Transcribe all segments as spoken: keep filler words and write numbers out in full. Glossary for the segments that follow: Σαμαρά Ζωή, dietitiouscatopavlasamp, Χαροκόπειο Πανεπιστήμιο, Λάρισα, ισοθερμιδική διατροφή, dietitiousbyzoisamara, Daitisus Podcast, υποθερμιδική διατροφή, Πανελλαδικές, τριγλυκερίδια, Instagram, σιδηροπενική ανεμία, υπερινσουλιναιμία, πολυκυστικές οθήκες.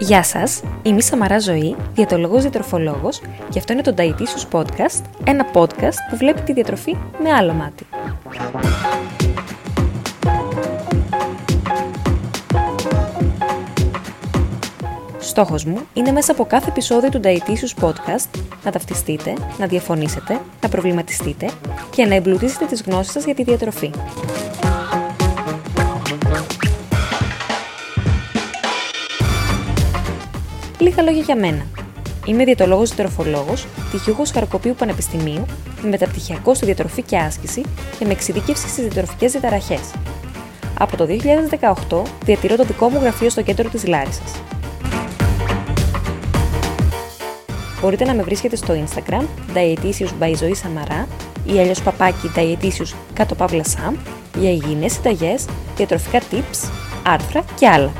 Γεια σας, είμαι η Σαμαρά Ζωή, διαιτολόγος-διατροφολόγος και αυτό είναι το Daitisus Podcast, ένα podcast που βλέπει τη διατροφή με άλλο μάτι. Στόχος μου είναι μέσα από κάθε επεισόδιο του Daitisus Podcast να ταυτιστείτε, να διαφωνήσετε, να προβληματιστείτε και να εμπλουτίσετε τις γνώσεις σας για τη διατροφή. Λίγα λόγια για μένα. Είμαι διαιτολόγος-διατροφολόγος, πτυχιούχος Χαροκοπείου Πανεπιστημίου, με μεταπτυχιακό στη διατροφή και άσκηση και με εξειδίκευση στις διατροφικές διαταραχές. Από το δύο χιλιάδες δεκαοκτώ διατηρώ το δικό μου γραφείο στο κέντρο της Λάρισας. Μπορείτε να με βρίσκετε στο Instagram dietitiousbyzoisamara ή αλλιώς παπάκι dietitiouscatopavlasamp για υγιεινές συνταγές, διατροφικά tips, άρθρα και άλλα.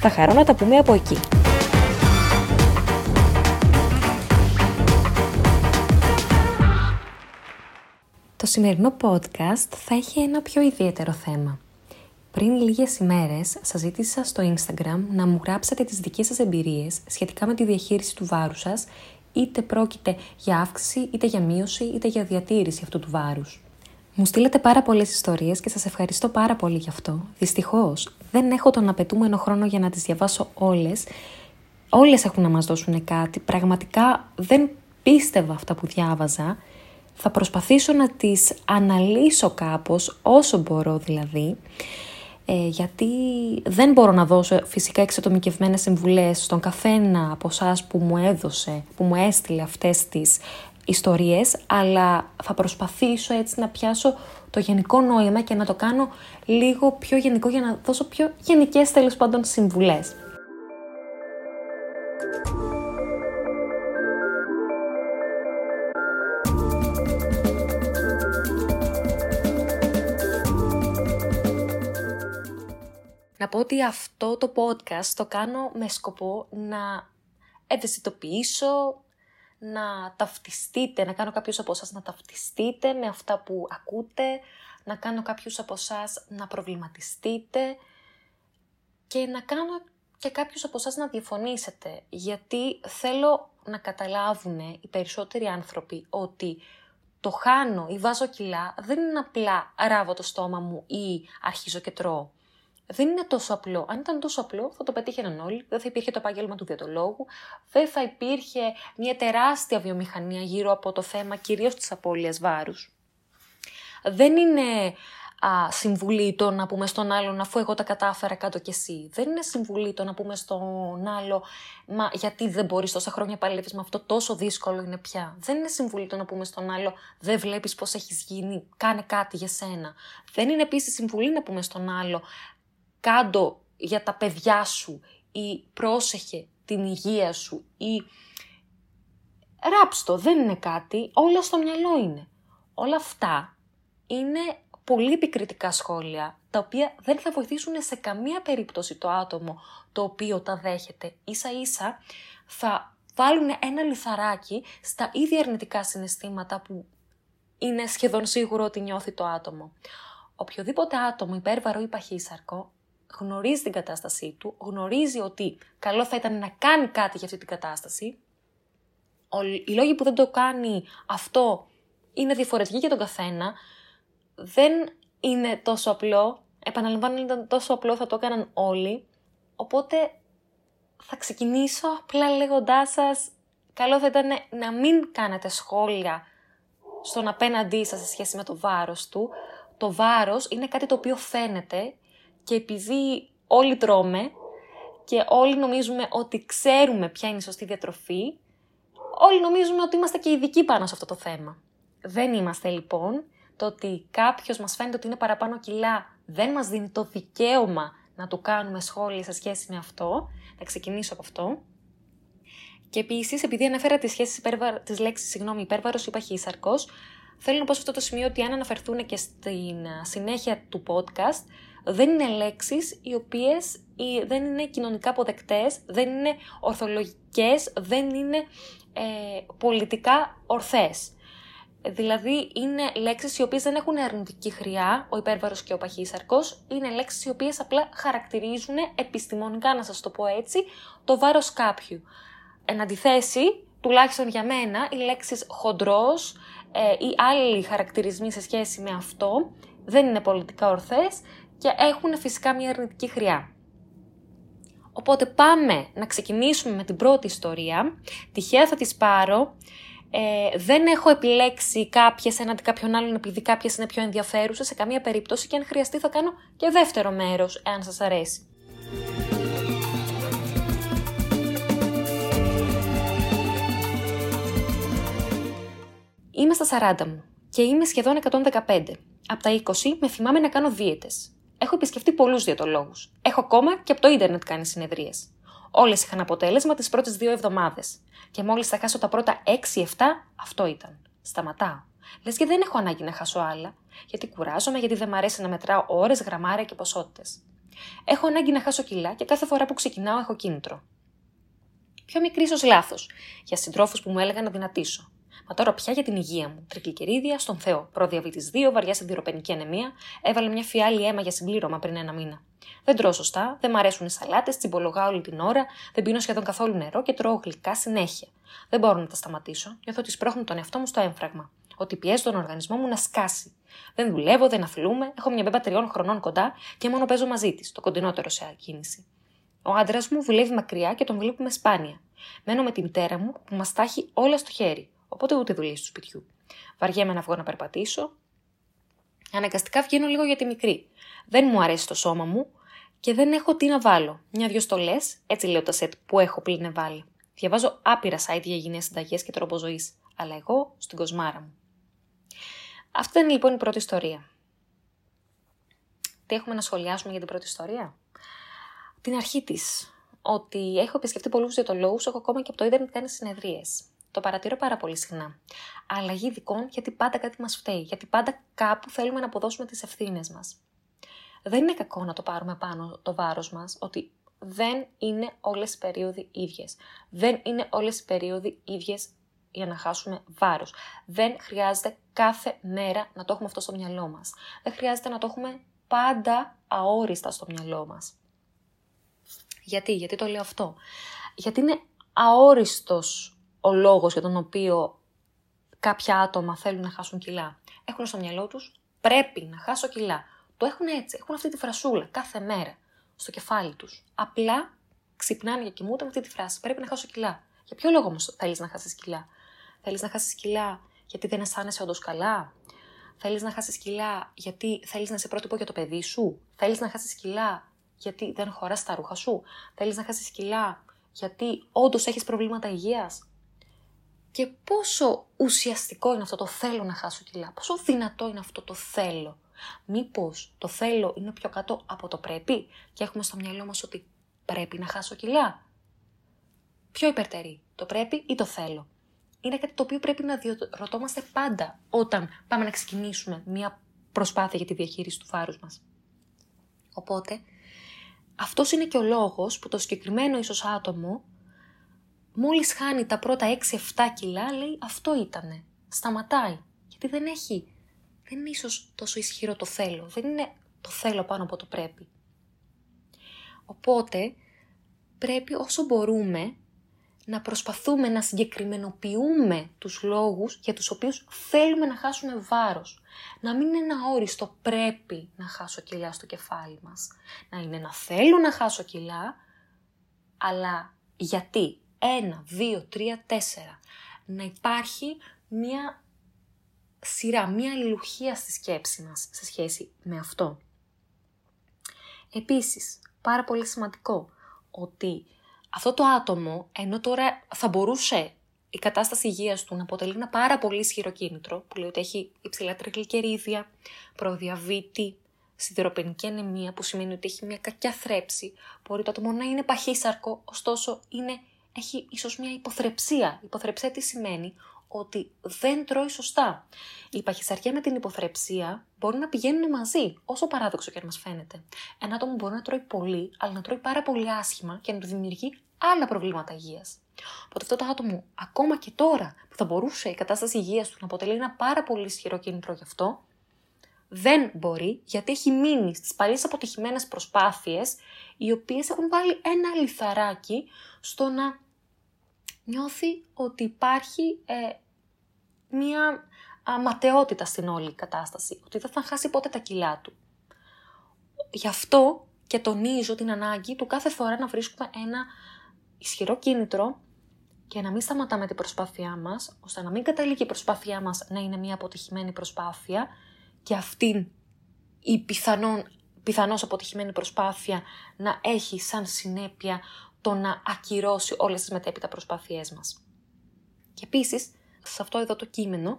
Θα χαρώ να τα πούμε από εκεί. Το σημερινό podcast θα έχει ένα πιο ιδιαίτερο θέμα. Πριν λίγες ημέρες σας ζήτησα στο Instagram να μου γράψετε τις δικές σας εμπειρίες σχετικά με τη διαχείριση του βάρους σας, είτε πρόκειται για αύξηση, είτε για μείωση, είτε για διατήρηση αυτού του βάρους. Μου στείλετε πάρα πολλές ιστορίες και σας ευχαριστώ πάρα πολύ γι' αυτό. Δυστυχώς, δεν έχω τον απαιτούμενο χρόνο για να τις διαβάσω όλες. Όλες έχουν να μας δώσουν κάτι. Πραγματικά δεν πίστευα αυτά που διάβαζα. Θα προσπαθήσω να τις αναλύσω κάπως, όσο μπορώ δηλαδή, ε, γιατί δεν μπορώ να δώσω φυσικά εξατομικευμένες συμβουλές στον καθένα από εσάς που μου έδωσε, που μου έστειλε αυτές τις ιστορίες, αλλά θα προσπαθήσω έτσι να πιάσω το γενικό νόημα και να το κάνω λίγο πιο γενικό για να δώσω πιο γενικές τέλος πάντων συμβουλές. Να πω ότι αυτό το podcast το κάνω με σκοπό να ευαισθητοποιήσω, να ταυτιστείτε, να κάνω κάποιους από εσάς να ταυτιστείτε με αυτά που ακούτε, να κάνω κάποιους από εσάς να προβληματιστείτε και να κάνω και κάποιους από εσάς να διαφωνήσετε, γιατί θέλω να καταλάβουν οι περισσότεροι άνθρωποι ότι το χάνω ή βάζω κιλά δεν είναι απλά ράβω το στόμα μου ή αρχίζω και τρώω. Δεν είναι τόσο απλό. Αν ήταν τόσο απλό, θα το πετύχαιναν όλοι. Δεν θα υπήρχε το επάγγελμα του διαιτολόγου. Δεν θα υπήρχε μια τεράστια βιομηχανία γύρω από το θέμα, κυρίως της απώλειας βάρους. Δεν είναι α, συμβουλή το να πούμε στον άλλον, αφού εγώ τα κατάφερα κάτω κι εσύ. Δεν είναι συμβουλή το να πούμε στον άλλο, μα γιατί δεν μπορείς τόσα χρόνια παλεύεις με αυτό, τόσο δύσκολο είναι πια. Δεν είναι συμβουλή το να πούμε στον άλλο, δεν βλέπεις πώς έχεις γίνει, κάνε κάτι για σένα. Δεν είναι επίσης συμβουλή να πούμε στον άλλο, κάντο για τα παιδιά σου ή πρόσεχε την υγεία σου ή ράψτο, δεν είναι κάτι, όλα στο μυαλό είναι. Όλα αυτά είναι πολύ επικριτικά σχόλια, τα οποία δεν θα βοηθήσουν σε καμία περίπτωση το άτομο το οποίο τα δέχεται. Ίσα ίσα θα βάλουν ένα λιθαράκι στα ήδη αρνητικά συναισθήματα που είναι σχεδόν σίγουρο ότι νιώθει το άτομο. Οποιοδήποτε άτομο υπέρβαρο ή παχύσαρκο γνωρίζει την κατάστασή του, γνωρίζει ότι καλό θα ήταν να κάνει κάτι για αυτή την κατάσταση. Οι λόγοι που δεν το κάνει αυτό είναι διαφορετικοί για τον καθένα. Δεν είναι τόσο απλό. Επαναλαμβάνω, αν ήταν τόσο απλό θα το έκαναν όλοι. Οπότε θα ξεκινήσω απλά λέγοντάς σας, καλό θα ήταν να μην κάνετε σχόλια στον απέναντί σας σε σχέση με το βάρος του. Το βάρος είναι κάτι το οποίο φαίνεται και επειδή όλοι τρώμε και όλοι νομίζουμε ότι ξέρουμε ποια είναι η σωστή διατροφή, όλοι νομίζουμε ότι είμαστε και ειδικοί πάνω σε αυτό το θέμα. Δεν είμαστε λοιπόν. Το ότι κάποιος μας φαίνεται ότι είναι παραπάνω κιλά δεν μας δίνει το δικαίωμα να του κάνουμε σχόλια σε σχέση με αυτό. Θα ξεκινήσω από αυτό. Και επίσης, επειδή ανέφερα τις, σχέσεις υπέρβα... τις λέξεις συγγνώμη, υπέρβαρος ή παχύσαρκος, θέλω να πω σε αυτό το σημείο ότι αν αναφερθούν και στην συνέχεια του podcast, δεν είναι λέξεις οι οποίες δεν είναι κοινωνικά αποδεκτές, δεν είναι ορθολογικές, δεν είναι ε, πολιτικά ορθές. Δηλαδή είναι λέξεις οι οποίες δεν έχουν αρνητική χρειά, ο υπέρβαρος και ο παχύσαρκος, είναι λέξεις οι οποίες απλά χαρακτηρίζουν επιστημονικά, να σας το πω έτσι, το βάρος κάποιου. Εν αντιθέσει, τουλάχιστον για μένα, οι λέξεις χοντρός ε, ή άλλοι χαρακτηρισμοί σε σχέση με αυτό δεν είναι πολιτικά ορθές και έχουν φυσικά μια αρνητική χρειά. Οπότε πάμε να ξεκινήσουμε με την πρώτη ιστορία, τυχαία θα τις πάρω. Ε, δεν έχω επιλέξει κάποιες έναντι κάποιον άλλον επειδή κάποιες είναι πιο ενδιαφέρουσες σε καμία περίπτωση και αν χρειαστεί θα κάνω και δεύτερο μέρος, εάν σας αρέσει. Είμαι στα σαράντα μου και είμαι σχεδόν εκατόν δεκαπέντε. Από τα είκοσι με θυμάμαι να κάνω δίαιτες. Έχω επισκεφτεί πολλούς διαιτολόγους. Έχω ακόμα και από το ίντερνετ κάνει συνεδρίες. Όλες είχαν αποτέλεσμα τις πρώτες δύο εβδομάδες. Και μόλις θα χάσω τα πρώτα έξι εφτά, αυτό ήταν. Σταματάω. Λες και δεν έχω ανάγκη να χάσω άλλα, γιατί κουράζομαι, γιατί δεν μ' αρέσει να μετράω ώρες, γραμμάρια και ποσότητες. Έχω ανάγκη να χάσω κιλά και κάθε φορά που ξεκινάω έχω κίνητρο. Πιο μικρή ίσως λάθος, για συντρόφους που μου έλεγαν να δυνατήσω. Μα τώρα πια για την υγεία μου. Τριγλυκερίδια, στον Θεό. Προδιαβήτης δύο, βαριά σιδηροπενική ανεμία. Έβαλε μια φιάλη αίμα για συμπλήρωμα πριν ένα μήνα. Δεν τρώω σωστά, δεν μ' αρέσουν οι σαλάτες, τσιμπολογάω όλη την ώρα, δεν πίνω σχεδόν καθόλου νερό και τρώω γλυκά συνέχεια. Δεν μπορώ να τα σταματήσω. Νιώθω ότι σπρώχνω τον εαυτό μου στο έμφραγμα. Ότι πιέζω τον οργανισμό μου να σκάσει. Δεν δουλεύω, δεν αφιλούμε. Έχω μια μπέμπα τριών χρονών κοντά και μόνο παίζω μαζί της, το κοντινότερο σε κίνηση. Ο άντρας μου δουλεύει μακριά και τον βλέπουμε σπάνια. Μένω με τη μητέρα μου που μας τα έχει όλα στο χέρι. Οπότε ούτε δουλειές του σπιτιού. Βαριέμαι να βγω να περπατήσω. Αναγκαστικά βγαίνω λίγο για τη μικρή. Δεν μου αρέσει το σώμα μου και δεν έχω τι να βάλω. Μια-δυο στολές, έτσι λέω τα σετ που έχω πλήν βάλει. Διαβάζω άπειρα site για υγιεινές συνταγές και τρόπο ζωής. Αλλά εγώ στην κοσμάρα μου. Αυτή ήταν λοιπόν η πρώτη ιστορία. Τι έχουμε να σχολιάσουμε για την πρώτη ιστορία? Την αρχή της. Ότι έχω επισκεφτεί πολλούς διαιτολόγους, έχω ακόμα και από το ίντερνετ κάνει συνεδρίες. Το παρατηρώ πάρα πολύ συχνά. Αλλαγή ειδικών γιατί πάντα κάτι μας φταίει, γιατί πάντα κάπου θέλουμε να αποδώσουμε τις ευθύνες μας. Δεν είναι κακό να το πάρουμε πάνω το βάρος μας, ότι δεν είναι όλες οι περίοδοι ίδιες. Δεν είναι όλες οι περίοδοι ίδιες για να χάσουμε βάρος. Δεν χρειάζεται κάθε μέρα να το έχουμε αυτό στο μυαλό μας. Δεν χρειάζεται να το έχουμε πάντα αόριστα στο μυαλό μας. Γιατί, γιατί το λέω αυτό? Γιατί είναι αόριστος ο λόγος για τον οποίο κάποια άτομα θέλουν να χάσουν κιλά. Έχουν στο μυαλό τους πρέπει να χάσω κιλά. Το έχουν έτσι, έχουν αυτή τη φρασούλα κάθε μέρα στο κεφάλι τους. Απλά ξυπνάνε και κοιμούνται με αυτή τη φράση. Πρέπει να χάσω κιλά. Για ποιο λόγο όμως θέλεις να χάσεις κιλά? Θέλεις να χάσεις κιλά γιατί δεν αισθάνεσαι όντως καλά? Θέλεις να χάσεις κιλά γιατί θέλεις να είσαι πρότυπο για το παιδί σου? Θέλεις να χάσεις κιλά γιατί δεν χωράς τα ρούχα σου? Θέλεις να χάσεις κιλά γιατί όντως έχεις προβλήματα υγείας? Και πόσο ουσιαστικό είναι αυτό το θέλω να χάσω κιλά, πόσο δυνατό είναι αυτό το θέλω. Μήπως το θέλω είναι πιο κάτω από το πρέπει και έχουμε στο μυαλό μας ότι πρέπει να χάσω κιλά. Ποιο υπερτερεί, το πρέπει ή το θέλω? Είναι κάτι το οποίο πρέπει να ρωτόμαστε πάντα όταν πάμε να ξεκινήσουμε μια προσπάθεια για τη διαχείριση του βάρους μας. Οπότε, αυτός είναι και ο λόγος που το συγκεκριμένο ίσως άτομο μόλις χάνει τα πρώτα έξι εφτά κιλά, λέει αυτό ήτανε. Σταματάει. Γιατί δεν έχει. Δεν είναι ίσως τόσο ισχυρό το θέλω. Δεν είναι το θέλω πάνω από το πρέπει. Οπότε πρέπει όσο μπορούμε να προσπαθούμε να συγκεκριμενοποιούμε τους λόγους για τους οποίους θέλουμε να χάσουμε βάρος. Να μην είναι ένα όριστο πρέπει να χάσω κιλά στο κεφάλι μας. Να είναι ένα θέλω να χάσω κιλά, αλλά γιατί? Ένα, δύο, τρία, τέσσερα. Να υπάρχει μία σειρά, μία αλληλουχία στη σκέψη μας σε σχέση με αυτό. Επίσης, πάρα πολύ σημαντικό ότι αυτό το άτομο, ενώ τώρα θα μπορούσε η κατάσταση υγείας του να αποτελεί ένα πάρα πολύ ισχυρό κίνητρο, που λέει ότι έχει υψηλά τριγλυκερίδια, προδιαβήτη, σιδηροπενική ανεμία, που σημαίνει ότι έχει μια κακιά θρέψη, μπορεί το άτομο να είναι παχύσαρκο, ωστόσο είναι... έχει ίσως μια υποθρεψία. Υποθρεψία τι σημαίνει? Ότι δεν τρώει σωστά. Η παχυσαρκία με την υποθρεψία μπορεί να πηγαίνουν μαζί, όσο παράδοξο και αν μας φαίνεται. Ένα άτομο μπορεί να τρώει πολύ, αλλά να τρώει πάρα πολύ άσχημα και να του δημιουργεί άλλα προβλήματα υγείας. Οπότε αυτό το άτομο, ακόμα και τώρα που θα μπορούσε η κατάσταση υγείας του να αποτελεί ένα πάρα πολύ ισχυρό κίνητρο γι' αυτό, δεν μπορεί, γιατί έχει μείνει στις παλιές αποτυχημένες προσπάθειες, οι οποίες έχουν βάλει ένα λιθαράκι στο να νιώθει ότι υπάρχει ε, μία ματαιότητα στην όλη κατάσταση, ότι δεν θα χάσει ποτέ τα κιλά του. Γι' αυτό και τονίζω την ανάγκη του κάθε φορά να βρίσκουμε ένα ισχυρό κίνητρο και να μην σταματάμε την προσπάθειά μας, ώστε να μην καταλήγει η προσπάθειά μας να είναι μία αποτυχημένη προσπάθεια, και αυτήν η πιθανόν, πιθανώς αποτυχημένη προσπάθεια να έχει σαν συνέπεια το να ακυρώσει όλες τις μετέπειτα προσπάθειές μας. Και επίσης, σε αυτό εδώ το κείμενο,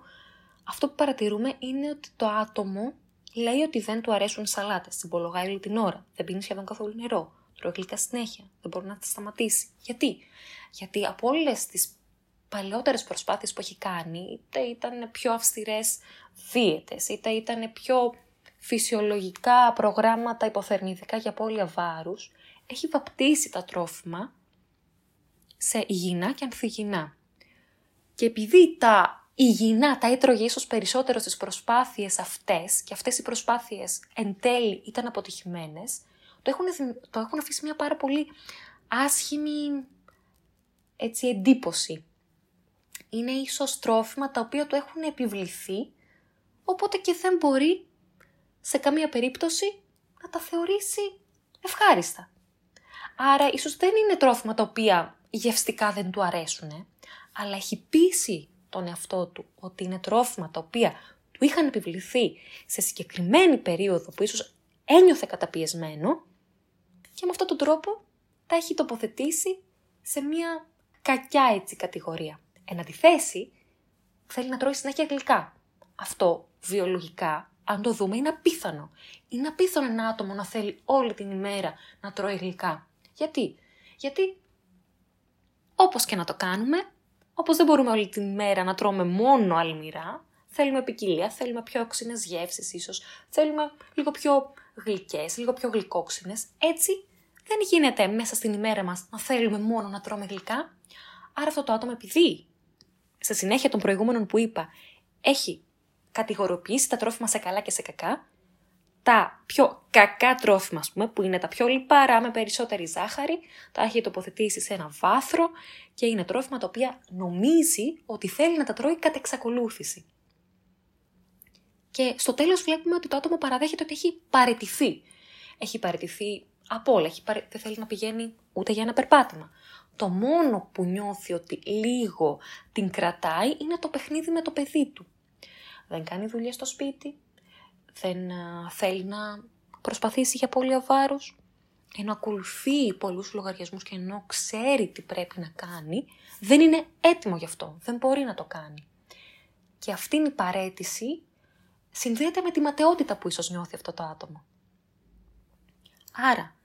αυτό που παρατηρούμε είναι ότι το άτομο λέει ότι δεν του αρέσουν σαλάτες, συμπολογάει όλη την ώρα, δεν πίνει σχεδόν καθόλου νερό, τρώει γλυκά συνέχεια, δεν μπορεί να τα σταματήσει. Γιατί? Γιατί από όλες τις παλαιότερες προσπάθειες που έχει κάνει, είτε ήταν πιο αυστηρές δίαιτες, είτε ήταν πιο φυσιολογικά προγράμματα υποθερμιδικά για απώλεια βάρους, έχει βαπτίσει τα τρόφιμα σε υγιεινά και ανθυγιεινά. Και επειδή τα υγιεινά τα έτρωγε ίσως περισσότερο στις προσπάθειες αυτές, και αυτές οι προσπάθειες εν τέλει ήταν αποτυχημένες, το έχουν, το έχουν αφήσει μια πάρα πολύ άσχημη έτσι, εντύπωση. Είναι ίσως τρόφιμα τα οποία του έχουν επιβληθεί, οπότε και δεν μπορεί σε καμία περίπτωση να τα θεωρήσει ευχάριστα. Άρα ίσως δεν είναι τρόφιμα τα οποία γευστικά δεν του αρέσουν, αλλά έχει πείσει τον εαυτό του ότι είναι τρόφιμα τα οποία του είχαν επιβληθεί σε συγκεκριμένη περίοδο που ίσως ένιωθε καταπιεσμένο, και με αυτόν τον τρόπο τα έχει τοποθετήσει σε μια κακιά έτσι κατηγορία. Εν αντιθέσει, θέλει να τρώει συνέχεια γλυκά. Αυτό βιολογικά, αν το δούμε, είναι απίθανο. Είναι απίθανο ένα άτομο να θέλει όλη την ημέρα να τρώει γλυκά. Γιατί? Γιατί όπως και να το κάνουμε, όπως δεν μπορούμε όλη την ημέρα να τρώμε μόνο αλμυρά, θέλουμε ποικιλία, θέλουμε πιο οξινές γεύσεις ίσως, θέλουμε λίγο πιο γλυκές, λίγο πιο γλυκόξινες. Έτσι δεν γίνεται μέσα στην ημέρα μας να θέλουμε μόνο να τρώμε γλυκά. Άρα αυτό το άτομο, επειδή σε συνέχεια των προηγούμενων που είπα, έχει κατηγοροποιήσει τα τρόφιμα σε καλά και σε κακά, τα πιο κακά τρόφιμα, ας πούμε, που είναι τα πιο λιπαρά με περισσότερη ζάχαρη, τα έχει τοποθετήσει σε ένα βάθρο και είναι τρόφιμα τα οποία νομίζει ότι θέλει να τα τρώει κατά εξακολούθηση. Και στο τέλος βλέπουμε ότι το άτομο παραδέχεται ότι έχει παραιτηθεί. Έχει παραιτηθεί από όλα, έχει παραιτηθεί, δεν θέλει να πηγαίνει ούτε για ένα περπάτημα. Το μόνο που νιώθει ότι λίγο την κρατάει είναι το παιχνίδι με το παιδί του. Δεν κάνει δουλειά στο σπίτι, δεν α, θέλει να προσπαθήσει για απώλεια βάρους, ενώ ακολουθεί πολλούς λογαριασμούς και ενώ ξέρει τι πρέπει να κάνει, δεν είναι έτοιμο γι' αυτό, δεν μπορεί να το κάνει. Και αυτήν η παραίτηση συνδέεται με τη ματαιότητα που ίσως νιώθει αυτό το άτομο. Άρα,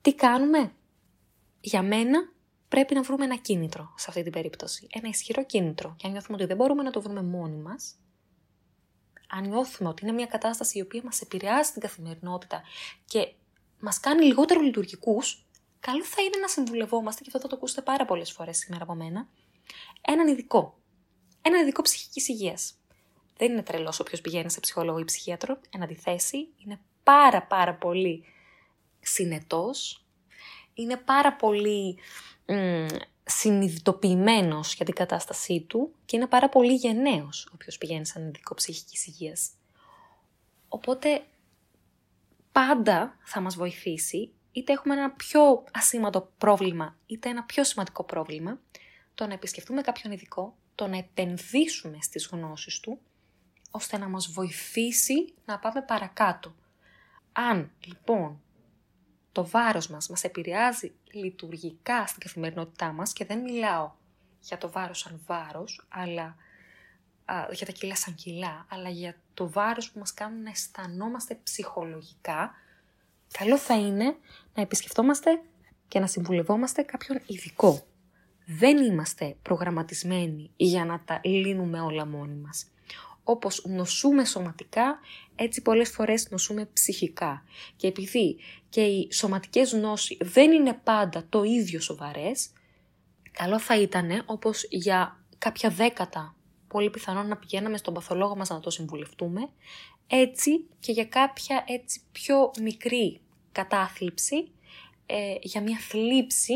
τι κάνουμε? Για μένα πρέπει να βρούμε ένα κίνητρο σε αυτή την περίπτωση, ένα ισχυρό κίνητρο. Και αν νιώθουμε ότι δεν μπορούμε να το βρούμε μόνοι μας, αν νιώθουμε ότι είναι μια κατάσταση η οποία μας επηρεάζει την καθημερινότητα και μας κάνει λιγότερο λειτουργικούς, καλό θα είναι να συμβουλευόμαστε, και αυτό θα το ακούσετε πάρα πολλές φορές σήμερα από μένα, έναν ειδικό. Έναν ειδικό ψυχικής υγείας. Δεν είναι τρελός όποιος πηγαίνει σε ψυχολόγο ή ψυχίατρο, εν αντιθέσει, είναι πάρα πάρα πολύ συνετός. Είναι πάρα πολύ μ, συνειδητοποιημένος για την κατάστασή του και είναι πάρα πολύ γενναίος όποιος πηγαίνει σαν ειδικό ψυχικής υγείας. Οπότε πάντα θα μας βοηθήσει, είτε έχουμε ένα πιο ασήμαντο πρόβλημα, είτε ένα πιο σημαντικό πρόβλημα, το να επισκεφτούμε κάποιον ειδικό, το να επενδύσουμε στις γνώσεις του, ώστε να μας βοηθήσει να πάμε παρακάτω. Αν λοιπόν το βάρος μας μας επηρεάζει λειτουργικά στην καθημερινότητά μας, και δεν μιλάω για το βάρος σαν βάρος, αλλά, α, για τα κιλά σαν κιλά, αλλά για το βάρος που μας κάνουν να αισθανόμαστε ψυχολογικά, καλό θα είναι να επισκεφτόμαστε και να συμβουλευόμαστε κάποιον ειδικό. Δεν είμαστε προγραμματισμένοι για να τα λύνουμε όλα μόνοι μας. όπως νοσούμε σωματικά, έτσι πολλές φορές νοσούμε ψυχικά. Και επειδή και οι σωματικές νόσοι δεν είναι πάντα το ίδιο σοβαρές, καλό θα ήταν, όπως για κάποια δέκατα, πολύ πιθανόν να πηγαίναμε στον παθολόγο μας να το συμβουλευτούμε, έτσι και για κάποια έτσι πιο μικρή κατάθλιψη, ε, για μια θλίψη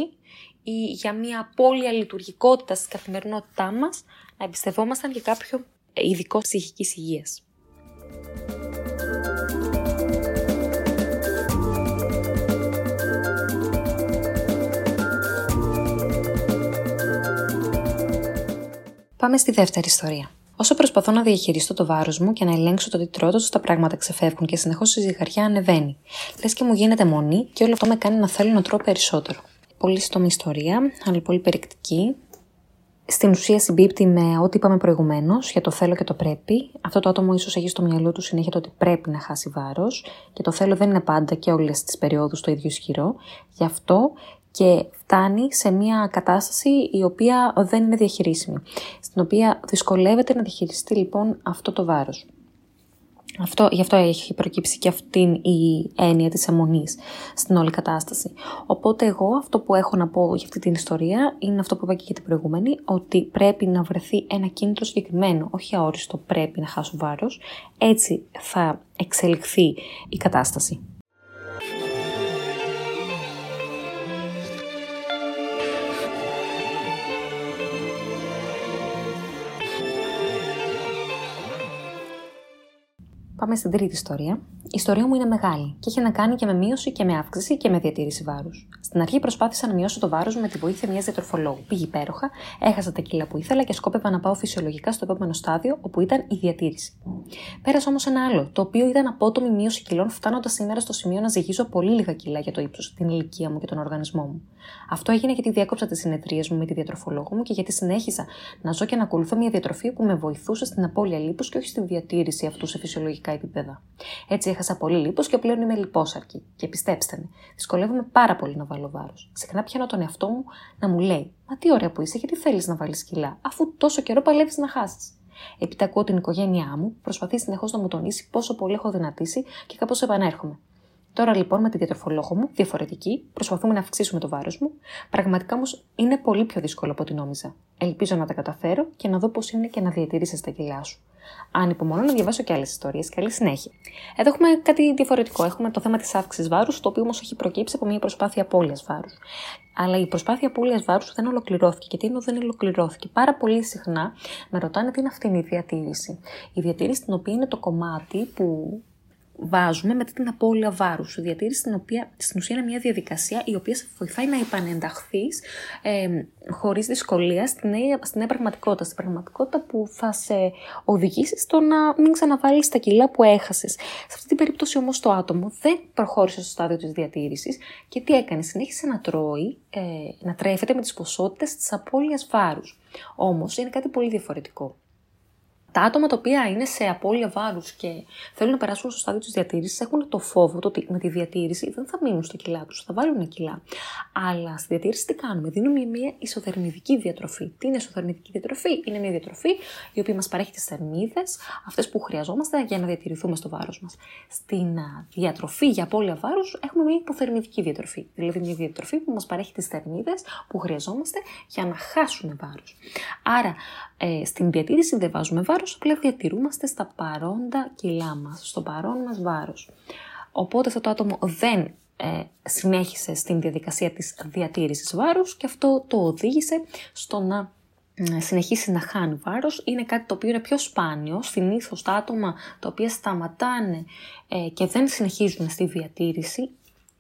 ή για μια απώλεια λειτουργικότητα στην καθημερινότητά μας, να εμπιστευόμασταν και κάποιο ειδικό ψυχικής υγείας. Πάμε στη δεύτερη ιστορία. Όσο προσπαθώ να διαχειριστώ το βάρος μου και να ελέγξω το τι τρώω, τόσο τα πράγματα ξεφεύγουν και συνεχώς η ζυγαριά ανεβαίνει. Λες και μου γίνεται μονή και όλο αυτό με κάνει να θέλω να τρώω περισσότερο. Πολύ στόμη ιστορία, αλλά πολύ περιεκτική. Στην ουσία συμπίπτει με ό,τι είπαμε προηγουμένως για το θέλω και το πρέπει. Αυτό το άτομο ίσως έχει στο μυαλό του συνέχεια το ότι πρέπει να χάσει βάρος και το θέλω δεν είναι πάντα και όλες τις περιόδους το ίδιο ισχυρό. Γι' αυτό και φτάνει σε μια κατάσταση η οποία δεν είναι διαχειρίσιμη, στην οποία δυσκολεύεται να διαχειριστεί λοιπόν αυτό το βάρος. Αυτό, γι' αυτό έχει προκύψει και αυτήν η έννοια της αιμονής στην όλη κατάσταση. Οπότε εγώ αυτό που έχω να πω για αυτή την ιστορία είναι αυτό που είπα και για την προηγούμενη, ότι πρέπει να βρεθεί ένα κίνητρο συγκεκριμένο, όχι αόριστο πρέπει να χάσω βάρος, έτσι θα εξελιχθεί η κατάσταση. Πάμε στην τρίτη ιστορία. Η ιστορία μου είναι μεγάλη και είχε να κάνει και με μείωση και με αύξηση και με διατήρηση βάρους. Στην αρχή προσπάθησα να μειώσω το βάρος με τη βοήθεια μιας διατροφολόγου. Πήγε υπέροχα, έχασα τα κιλά που ήθελα και σκόπευα να πάω φυσιολογικά στο επόμενο στάδιο, όπου ήταν η διατήρηση. Πέρασα όμως ένα άλλο, το οποίο ήταν απότομη μείωση κιλών, φτάνοντας σήμερα στο σημείο να ζυγίζω πολύ λίγα κιλά για το ύψος, την ηλικία μου και τον οργανισμό μου. Αυτό έγινε γιατί διέκοψα τις συνεδρίες μου με τη διατροφολόγο μου και γιατί συνέχισα να ζω και να ακολουθώ μια διατροφή που με βοηθούσε στην απώλεια λίπους και όχι στη διατήρηση αυτού σε φυσιολογικά επίπεδα. Έτσι έχασα πολύ λίπος και πλέον είμαι λιπόσαρκη. Και πιστέψτε με, δυσκολεύομαι πάρα πολύ να βάλω βάρος. Συχνά πιάνω τον εαυτό μου να μου λέει: «Μα τι ωραία που είσαι, γιατί θέλεις να βάλεις κιλά, αφού τόσο καιρό παλεύεις να χάσεις». Έπειτα ακούω την οικογένειά μου που προσπαθεί συνεχώς να μου τονίσει πόσο πολύ έχω δυνατήσει και κάπως επανέρχομαι. Τώρα λοιπόν με τη διατροφολόγο μου, διαφορετική, προσπαθούμε να αυξήσουμε το βάρος μου. Πραγματικά όμως είναι πολύ πιο δύσκολο από ό,τι νόμιζα. Ελπίζω να τα καταφέρω και να δω πώς είναι και να διατηρήσεις τα κιλά σου. Αν υπομονώ να διαβάσω και άλλες ιστορίες, καλή συνέχεια. Εδώ έχουμε κάτι διαφορετικό. Έχουμε το θέμα της αύξησης βάρους, το οποίο όμως έχει προκύψει από μια προσπάθεια απώλειας βάρους. Αλλά η προσπάθεια απώλειας βάρους δεν ολοκληρώθηκε. Και τι είναι δεν ολοκληρώθηκε. Πάρα πολύ συχνά με ρωτάνε τι είναι αυτή η διατήρηση. Η διατήρηση, την οποία είναι το κομμάτι που βάζουμε μετά την απώλεια βάρους. Η διατήρηση την οποία, στην ουσία είναι μια διαδικασία η οποία σε βοηθάει να επανενταχθείς ε, χωρίς δυσκολία στην νέα, στην νέα πραγματικότητα. Στην πραγματικότητα που θα σε οδηγήσει στο να μην ξαναβάλεις τα κιλά που έχασες. Σε αυτή την περίπτωση όμως το άτομο δεν προχώρησε στο στάδιο της διατήρησης και τι έκανε, συνέχισε να τρώει, ε, να τρέφεται με τις ποσότητες της απώλειας βάρους. Όμως είναι κάτι πολύ διαφορετικό. Τα άτομα τα οποία είναι σε απώλεια βάρους και θέλουν να περάσουν στο στάδιο της διατήρησης έχουν το φόβο το ότι με τη διατήρηση δεν θα μείνουν στα κιλά τους, θα βάλουν κιλά. Αλλά στη διατήρηση τι κάνουμε, δίνουμε μια ισοθερμιδική διατροφή. Τι είναι ισοθερμιδική διατροφή, είναι μια διατροφή η οποία μας παρέχει τις θερμίδες, αυτές που χρειαζόμαστε για να διατηρηθούμε στο βάρος μας. Στην διατροφή για απώλεια βάρους έχουμε μια υποθερμιδική διατροφή, δηλαδή μια διατροφή που μας παρέχει τις θερμίδες που χρειαζόμαστε για να χάσουμε βάρος. Άρα ε, στην διατήρηση δεν βάζουμε βάρος. Απλά διατηρούμαστε στα παρόντα κιλά μας, στο παρόν μας βάρος. Οπότε αυτό το άτομο δεν ε, συνέχισε στην διαδικασία της διατήρησης βάρους και αυτό το οδήγησε στο να συνεχίσει να χάνει βάρος. Είναι κάτι το οποίο είναι πιο σπάνιο. Συνήθως τα άτομα τα οποία σταματάνε ε, και δεν συνεχίζουν στη διατήρηση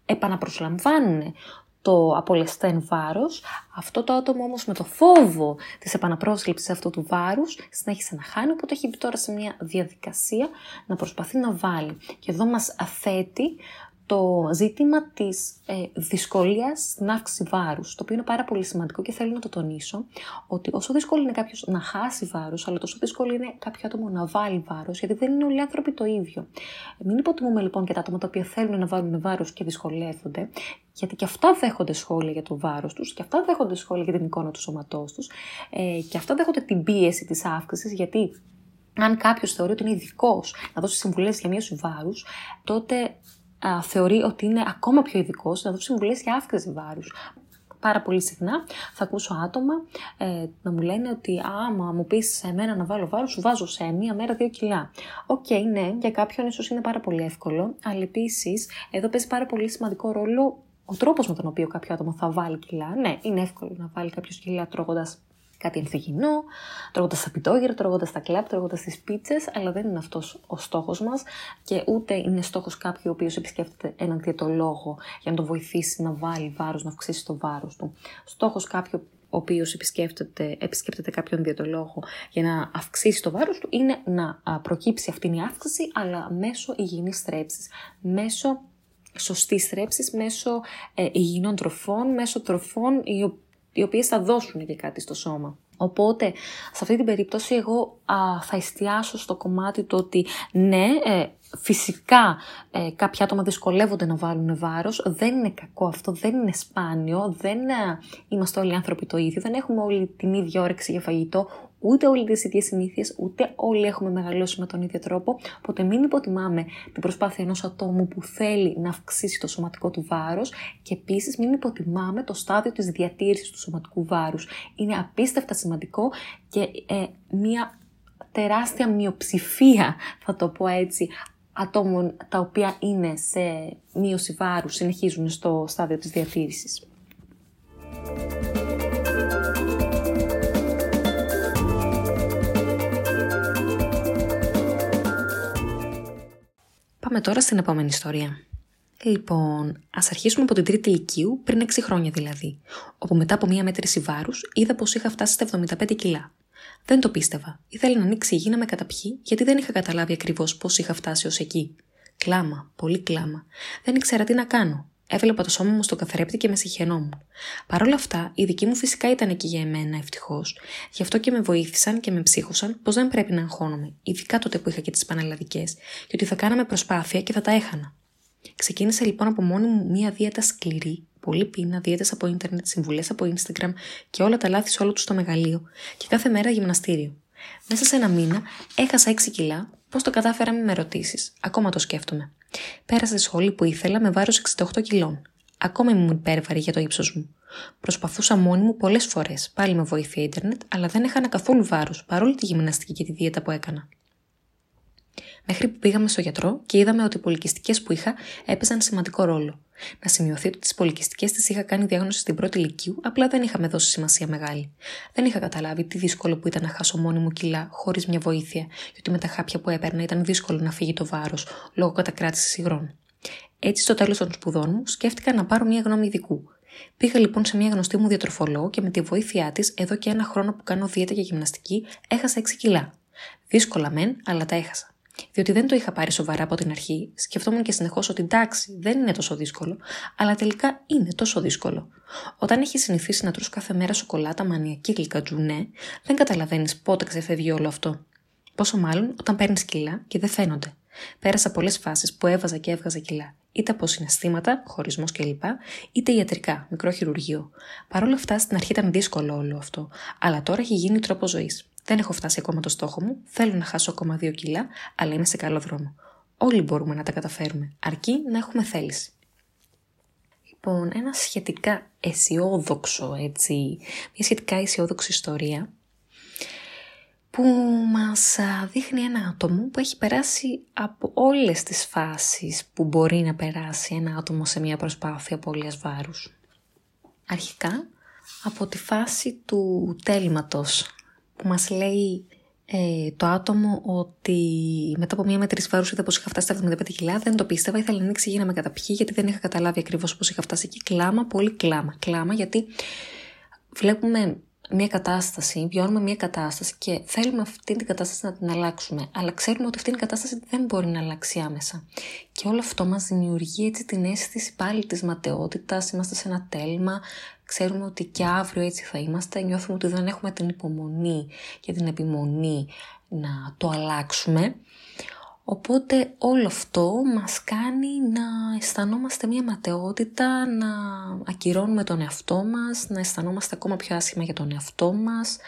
επαναπροσλαμβάνουν το απολεσθέν βάρος. Αυτό το άτομο όμως με το φόβο της επαναπρόσληψης αυτού του βάρους συνέχισε να χάνει, οπότε έχει μπει τώρα σε μια διαδικασία να προσπαθεί να βάλει. Και εδώ μας θέτει το ζήτημα της ε, δυσκολίας στην αύξηση βάρους, το οποίο είναι πάρα πολύ σημαντικό και θέλω να το τονίσω, ότι όσο δύσκολο είναι κάποιος να χάσει βάρος, αλλά τόσο δύσκολο είναι κάποιο άτομο να βάλει βάρος, γιατί δεν είναι όλοι οι άνθρωποι το ίδιο. Μην υποτιμούμε λοιπόν και τα άτομα τα οποία θέλουν να βάλουν βάρος και δυσκολεύονται, γιατί και αυτά δέχονται σχόλια για το βάρος τους, και αυτά δέχονται σχόλια για την εικόνα του σώματός τους, ε, και αυτά δέχονται την πίεση της αύξησης, γιατί αν κάποιος θεωρεί ότι είναι ειδικός να δώσει συμβουλές για μείωση βάρους, τότε α, θεωρεί ότι είναι ακόμα πιο ειδικός να δώσει συμβουλές για αύξηση βάρους. Πάρα πολύ συχνά θα ακούσω άτομα ε, να μου λένε ότι άμα μου πεις σε μένα να βάλω βάρος, σου βάζω σε μία μέρα δύο κιλά. Οκ, okay, ναι, για κάποιον ίσως είναι πάρα πολύ εύκολο, αλλά επίσης εδώ παίζει πάρα πολύ σημαντικό ρόλο ο τρόπος με τον οποίο κάποιο άτομο θα βάλει κιλά. Ναι, είναι εύκολο να βάλει κάποιο κιλά τρώγοντας κάτι ενθυγινό, τρώγοντας τα πιτόγυρα, τρώγοντας τα κλαπ, τρώγοντας τις πίτσες, αλλά δεν είναι αυτός ο στόχος μας και ούτε είναι στόχος κάποιου ο οποίος επισκέφτεται έναν διαιτολόγο για να τον βοηθήσει να βάλει βάρος, να αυξήσει το βάρος του. Στόχος κάποιου ο οποίος επισκέπτεται, επισκέπτεται κάποιον διαιτολόγο για να αυξήσει το βάρος του είναι να προκύψει αυτήν η αύξηση, αλλά μέσω υγιεινής στρέψης, μέσω σωστής στρέψης, μέσω ε, υγιεινών τροφών, μέσω τροφών οι οποίες οι οποίες θα δώσουν και κάτι στο σώμα. Οπότε, σε αυτή την περίπτωση, εγώ α, θα εστιάσω στο κομμάτι του ότι ναι, ε, φυσικά ε, κάποια άτομα δυσκολεύονται να βάλουν βάρος, δεν είναι κακό αυτό, δεν είναι σπάνιο, δεν ε, είμαστε όλοι άνθρωποι το ίδιο, δεν έχουμε όλοι την ίδια όρεξη για φαγητό, ούτε όλοι τις ίδιες συνήθειες, ούτε όλοι έχουμε μεγαλώσει με τον ίδιο τρόπο, οπότε μην υποτιμάμε την προσπάθεια ενός ατόμου που θέλει να αυξήσει το σωματικό του βάρος και επίσης μην υποτιμάμε το στάδιο της διατήρησης του σωματικού βάρους. Είναι απίστευτα σημαντικό και ε, μια τεράστια μειοψηφία, θα το πω έτσι, ατόμων τα οποία είναι σε μείωση βάρους, συνεχίζουν στο στάδιο της διατήρησης. Πάμε τώρα στην επόμενη ιστορία. Λοιπόν, ας αρχίσουμε από την τρίτη ηλικίου, πριν έξι χρόνια δηλαδή, όπου μετά από μία μέτρηση βάρους είδα πως είχα φτάσει στα εβδομήντα πέντε κιλά. Δεν το πίστευα. Ήθελα να ανοίξει η γη να με καταπιεί, γιατί δεν είχα καταλάβει ακριβώς πως είχα φτάσει ως εκεί. Κλάμα, πολύ κλάμα. Δεν ήξερα τι να κάνω. Έβλεπα το σώμα μου στον καθρέπτη και με συχαινόμουν. Παρ' όλα αυτά, οι δικοί μου φυσικά ήταν εκεί για εμένα, ευτυχώς. Γι' αυτό και με βοήθησαν και με ψύχωσαν πως δεν πρέπει να αγχώνομαι, ειδικά τότε που είχα και τις πανελλαδικές, και ότι θα κάναμε προσπάθεια και θα τα έχανα. Ξεκίνησα λοιπόν από μόνη μου μία δίαιτα σκληρή, πολύ πείνα, δίαιτες από ίντερνετ, συμβουλές από Instagram και όλα τα λάθη σε όλο του το μεγαλείο, και κάθε μέρα γυμναστήριο. Μέσα σε ένα μήνα έχασα έξι κιλά. Πώς το κατάφερα με ρωτήσεις. Ακόμα το σκέφτομαι. Πέρασα τη σχολή που ήθελα με βάρος εξήντα οκτώ κιλών. Ακόμα ήμουν υπέρβαρη για το ύψος μου. Προσπαθούσα μόνη μου πολλές φορές, πάλι με βοήθεια ίντερνετ, αλλά δεν έχανα καθόλου βάρος παρόλη τη γυμναστική και τη δίαιτα που έκανα. Μέχρι που πήγαμε στο γιατρό και είδαμε ότι οι πολυκυστικές που είχα έπαιζαν σημαντικό ρόλο. Να σημειωθεί ότι τις πολυκυστικές τις είχα κάνει διάγνωση στην πρώτη ηλικίου, απλά δεν είχαμε δώσει σημασία μεγάλη. Δεν είχα καταλάβει τι δύσκολο που ήταν να χάσω μόνη μου κιλά, χωρίς μια βοήθεια, και ότι με τα χάπια που έπαιρνα ήταν δύσκολο να φύγει το βάρος, λόγω κατακράτησης υγρών. Έτσι, στο τέλος των σπουδών μου, σκέφτηκα να πάρω μια γνώμη ειδικού. Πήγα λοιπόν σε μια γνωστή μου διατροφολόγο και με τη βοήθειά της, εδώ και ένα χρόνο που κάνω δίαιτα και γυμναστική, έχασα έξι κιλά. Δύσκολα μεν, αλλά τα έχασα. Διότι δεν το είχα πάρει σοβαρά από την αρχή, σκεφτόμουν και συνεχώς ότι εντάξει, δεν είναι τόσο δύσκολο, αλλά τελικά είναι τόσο δύσκολο. Όταν έχεις συνηθίσει να τρως κάθε μέρα σοκολάτα, μανιακή γλυκαντζουνέ, δεν καταλαβαίνεις πότε ξεφεύγει όλο αυτό. Πόσο μάλλον όταν παίρνεις κιλά και δεν φαίνονται. Πέρασα πολλές φάσεις που έβαζα και έβγαζα κιλά, είτε από συναισθήματα, χωρισμός κλπ., είτε ιατρικά, μικρό χειρουργείο. Παρ' όλα αυτά στην αρχή ήταν δύσκολο όλο αυτό, αλλά τώρα έχει γίνει τρόπος ζωής. Δεν έχω φτάσει ακόμα το στόχο μου, θέλω να χάσω ακόμα δύο κιλά, αλλά είμαι σε καλό δρόμο. Όλοι μπορούμε να τα καταφέρουμε, αρκεί να έχουμε θέληση. Λοιπόν, ένα σχετικά αισιόδοξο, έτσι, μια σχετικά αισιόδοξη ιστορία που μας δείχνει ένα άτομο που έχει περάσει από όλες τις φάσεις που μπορεί να περάσει ένα άτομο σε μια προσπάθεια απώλειας βάρους. Αρχικά, από τη φάση του τέλματος, που μας λέει ε, το άτομο ότι μετά από μία μέτρηση βάρους είδα πως είχα φτάσει στα εβδομήντα πέντε κιλά, δεν το πίστευα, ήθελα να ανοίξει η γη να με καταπιεί, γιατί δεν είχα καταλάβει ακριβώς πως είχα φτάσει εκεί. Κλάμα, πολύ κλάμα. Κλάμα, γιατί βλέπουμε μία κατάσταση, βιώνουμε μία κατάσταση και θέλουμε αυτή την κατάσταση να την αλλάξουμε, αλλά ξέρουμε ότι αυτή η κατάσταση δεν μπορεί να αλλάξει άμεσα. Και όλο αυτό μας δημιουργεί έτσι την αίσθηση πάλι της ματαιότητας, είμαστε σε ένα τέλμα. Ξέρουμε ότι και αύριο έτσι θα είμαστε, νιώθουμε ότι δεν έχουμε την υπομονή και την επιμονή να το αλλάξουμε. Οπότε όλο αυτό μας κάνει να αισθανόμαστε μια ματαιότητα, να ακυρώνουμε τον εαυτό μας, να αισθανόμαστε ακόμα πιο άσχημα για τον εαυτό μας,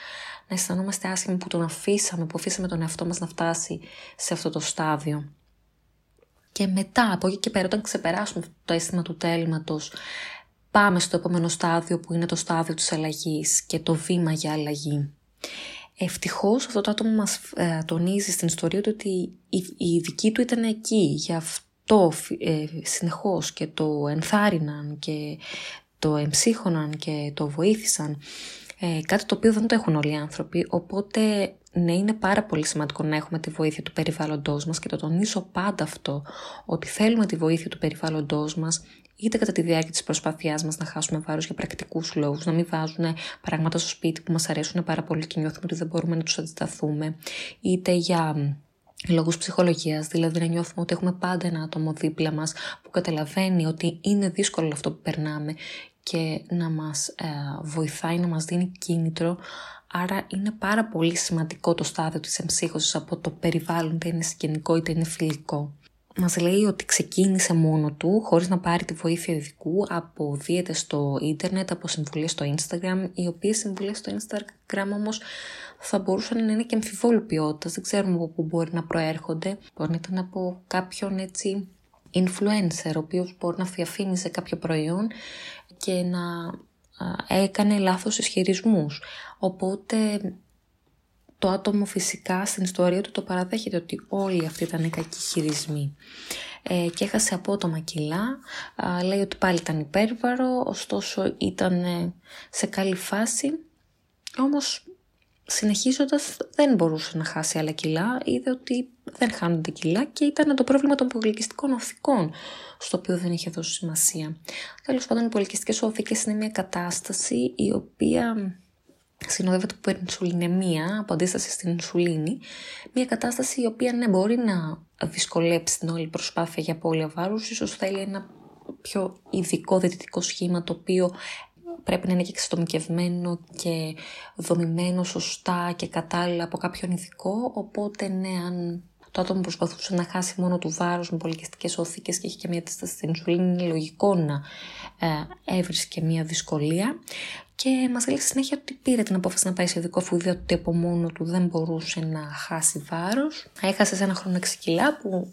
να αισθανόμαστε άσχημα που τον αφήσαμε, που αφήσαμε τον εαυτό μας να φτάσει σε αυτό το στάδιο. Και μετά, από εκεί και πέρα, όταν ξεπεράσουμε το αίσθημα του τέλματος, πάμε στο επόμενο στάδιο που είναι το στάδιο της αλλαγής και το βήμα για αλλαγή. Ευτυχώς αυτό το άτομο μας ε, τονίζει στην ιστορία του ότι η, η δική του ήταν εκεί. Γι' αυτό ε, συνεχώς και το ενθάρρυναν και το εμψύχωναν και το βοήθησαν. Ε, κάτι το οποίο δεν το έχουν όλοι οι άνθρωποι, οπότε ναι, είναι πάρα πολύ σημαντικό να έχουμε τη βοήθεια του περιβάλλοντός μας και το τονίζω πάντα αυτό, ότι θέλουμε τη βοήθεια του περιβάλλοντός μας, είτε κατά τη διάρκεια της προσπάθειάς μας να χάσουμε βάρος για πρακτικούς λόγους, να μην βάζουν πράγματα στο σπίτι που μας αρέσουν πάρα πολύ και νιώθουμε ότι δεν μπορούμε να τους αντισταθούμε, είτε για λόγους ψυχολογίας, δηλαδή να νιώθουμε ότι έχουμε πάντα ένα άτομο δίπλα μας που καταλαβαίνει ότι είναι δύσκολο αυτό που περνάμε και να μας ε, βοηθάει, να μας δίνει κίνητρο. Άρα είναι πάρα πολύ σημαντικό το στάδιο της εμψύχωσης από το περιβάλλον, είτε είναι συγγενικό είτε είναι φιλικό. Μας λέει ότι ξεκίνησε μόνο του, χωρίς να πάρει τη βοήθεια ειδικού, από δίαιτες στο ίντερνετ, από συμβουλές στο Instagram, οι οποίες συμβουλές στο Instagram όμως θα μπορούσαν να είναι και αμφιβόλου ποιότητας, δεν ξέρουμε από πού μπορεί να προέρχονται, μπορεί να ήταν από κάποιον έτσι influencer, ο οποίος μπορεί να διαφήμιζε κάποιο προϊόν και να έκανε λάθος ισχυρισμούς. Οπότε το άτομο φυσικά στην ιστορία του το παραδέχεται ότι όλοι αυτοί ήταν κακοί χειρισμοί. Ε, και έχασε απότομα κιλά, ε, λέει ότι πάλι ήταν υπέρβαρο, ωστόσο ήταν σε καλή φάση, όμως συνεχίζοντας δεν μπορούσε να χάσει άλλα κιλά, είδε ότι δεν χάνονται κιλά και ήταν το πρόβλημα των πολυκυστικών οθηκών, στο οποίο δεν είχε δώσει σημασία. Τέλος πάντων, οι πολυκυστικές οθήκες είναι μια κατάσταση η οποία συνοδεύεται από υπερινσουλιναιμία, από αντίσταση στην ινσουλίνη, μια κατάσταση η οποία ναι, μπορεί να δυσκολέψει την όλη προσπάθεια για απώλεια βάρους, ίσως θέλει ένα πιο ειδικό διαιτητικό σχήμα το οποίο πρέπει να είναι και εξατομικευμένο και δομημένο σωστά και κατάλληλα από κάποιον ειδικό, οπότε ναι, αν το άτομο προσπαθούσε να χάσει μόνο του βάρος με πολυκυστικές οθήκες και είχε και μια αντίσταση στην ινσουλίνη, είναι λογικό να ε, έβρισκε μια δυσκολία. Και μας λέει συνέχεια ότι πήρε την απόφαση να πάει σε ειδικό αφού είδε ότι από μόνο του δεν μπορούσε να χάσει βάρος. Έχασε σε ένα χρόνο έξι κιλά που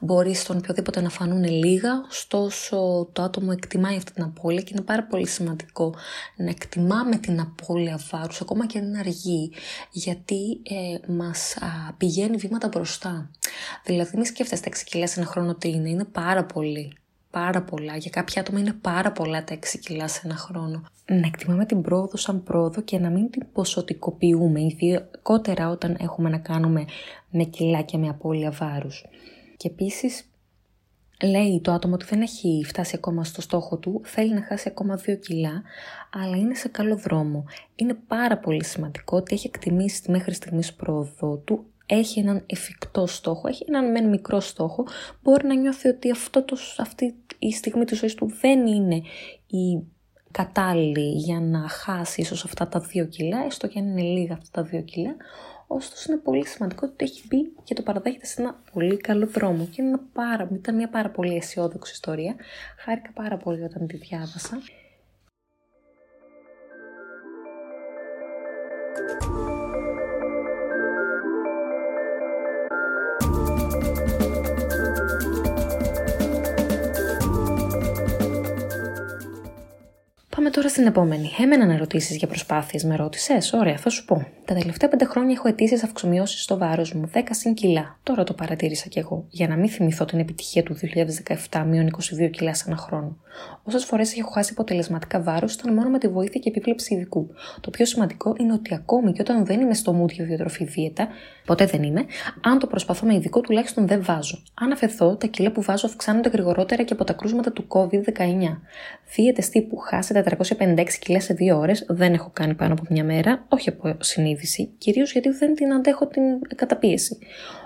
μπορεί στον οποιοδήποτε να φανούν λίγα, ωστόσο το άτομο εκτιμάει αυτή την απώλεια και είναι πάρα πολύ σημαντικό να εκτιμάμε την απώλεια βάρους, ακόμα και αν είναι αργή, γιατί ε, μας α, πηγαίνει βήματα μπροστά. Δηλαδή, μην σκέφτεστε έξι κιλά σε ένα χρόνο τι είναι, είναι πάρα πολύ. Πάρα πολλά. Για κάποια άτομα είναι πάρα πολλά τα έξι κιλά σε ένα χρόνο. Να εκτιμάμε την πρόοδο σαν πρόοδο και να μην την ποσοτικοποιούμε, ειδικότερα όταν έχουμε να κάνουμε με κιλά και με απώλεια βάρους. Και επίσης, λέει το άτομο ότι δεν έχει φτάσει ακόμα στο στόχο του, θέλει να χάσει ακόμα δύο κιλά, αλλά είναι σε καλό δρόμο. Είναι πάρα πολύ σημαντικό ότι έχει εκτιμήσει τη μέχρι στιγμής πρόοδο του. Έχει έναν εφικτό στόχο, έχει έναν μεν μικρό στόχο, μπορεί να νιώθει ότι αυτό το, αυτή η στιγμή της ζωής του δεν είναι η κατάλληλη για να χάσει ίσως αυτά τα δύο κιλά, έστω και αν είναι λίγα αυτά τα δύο κιλά, ωστόσο είναι πολύ σημαντικό ότι έχει μπει και το παραδέχεται σε ένα πολύ καλό δρόμο και είναι ένα πάρα, ήταν μια πάρα πολύ αισιόδοξη ιστορία, χάρηκα πάρα πολύ όταν τη διάβασα. Τώρα στην επόμενη. Έμεναν ερωτήσεις για προσπάθειες, με ρώτησες. Ωραία, θα σου πω. Τα τελευταία πέντε χρόνια έχω ετήσιες αυξομειώσεις στο βάρος μου, δέκα συν κιλά. Τώρα το παρατήρησα κι εγώ, για να μην θυμηθώ την επιτυχία του δύο χιλιάδες δεκαεπτά, μείον είκοσι δύο κιλά σε ένα χρόνο. Όσες φορές έχω χάσει αποτελεσματικά βάρος, ήταν μόνο με τη βοήθεια και επίβλεψη ειδικού. Το πιο σημαντικό είναι ότι ακόμη και όταν δεν είμαι στο mood για διατροφή δίαιτα, ποτέ δεν είμαι, αν το προσπαθώ με ειδικό, τουλάχιστον δεν βάζω. Αν αφεθώ, τα κιλά που βάζω αυξάνονται γρηγορότερα και από τα κρούσματα του κόβιντ δεκαεννιά. Δίαιτες τύπου χάσε τετρακόσια πενήντα έξι κιλά σε δύο ώρες, δεν έχω κάνει πάνω από μια μέρα, όχι από συνείδηση, κυρίως γιατί δεν την αντέχω την καταπίεση.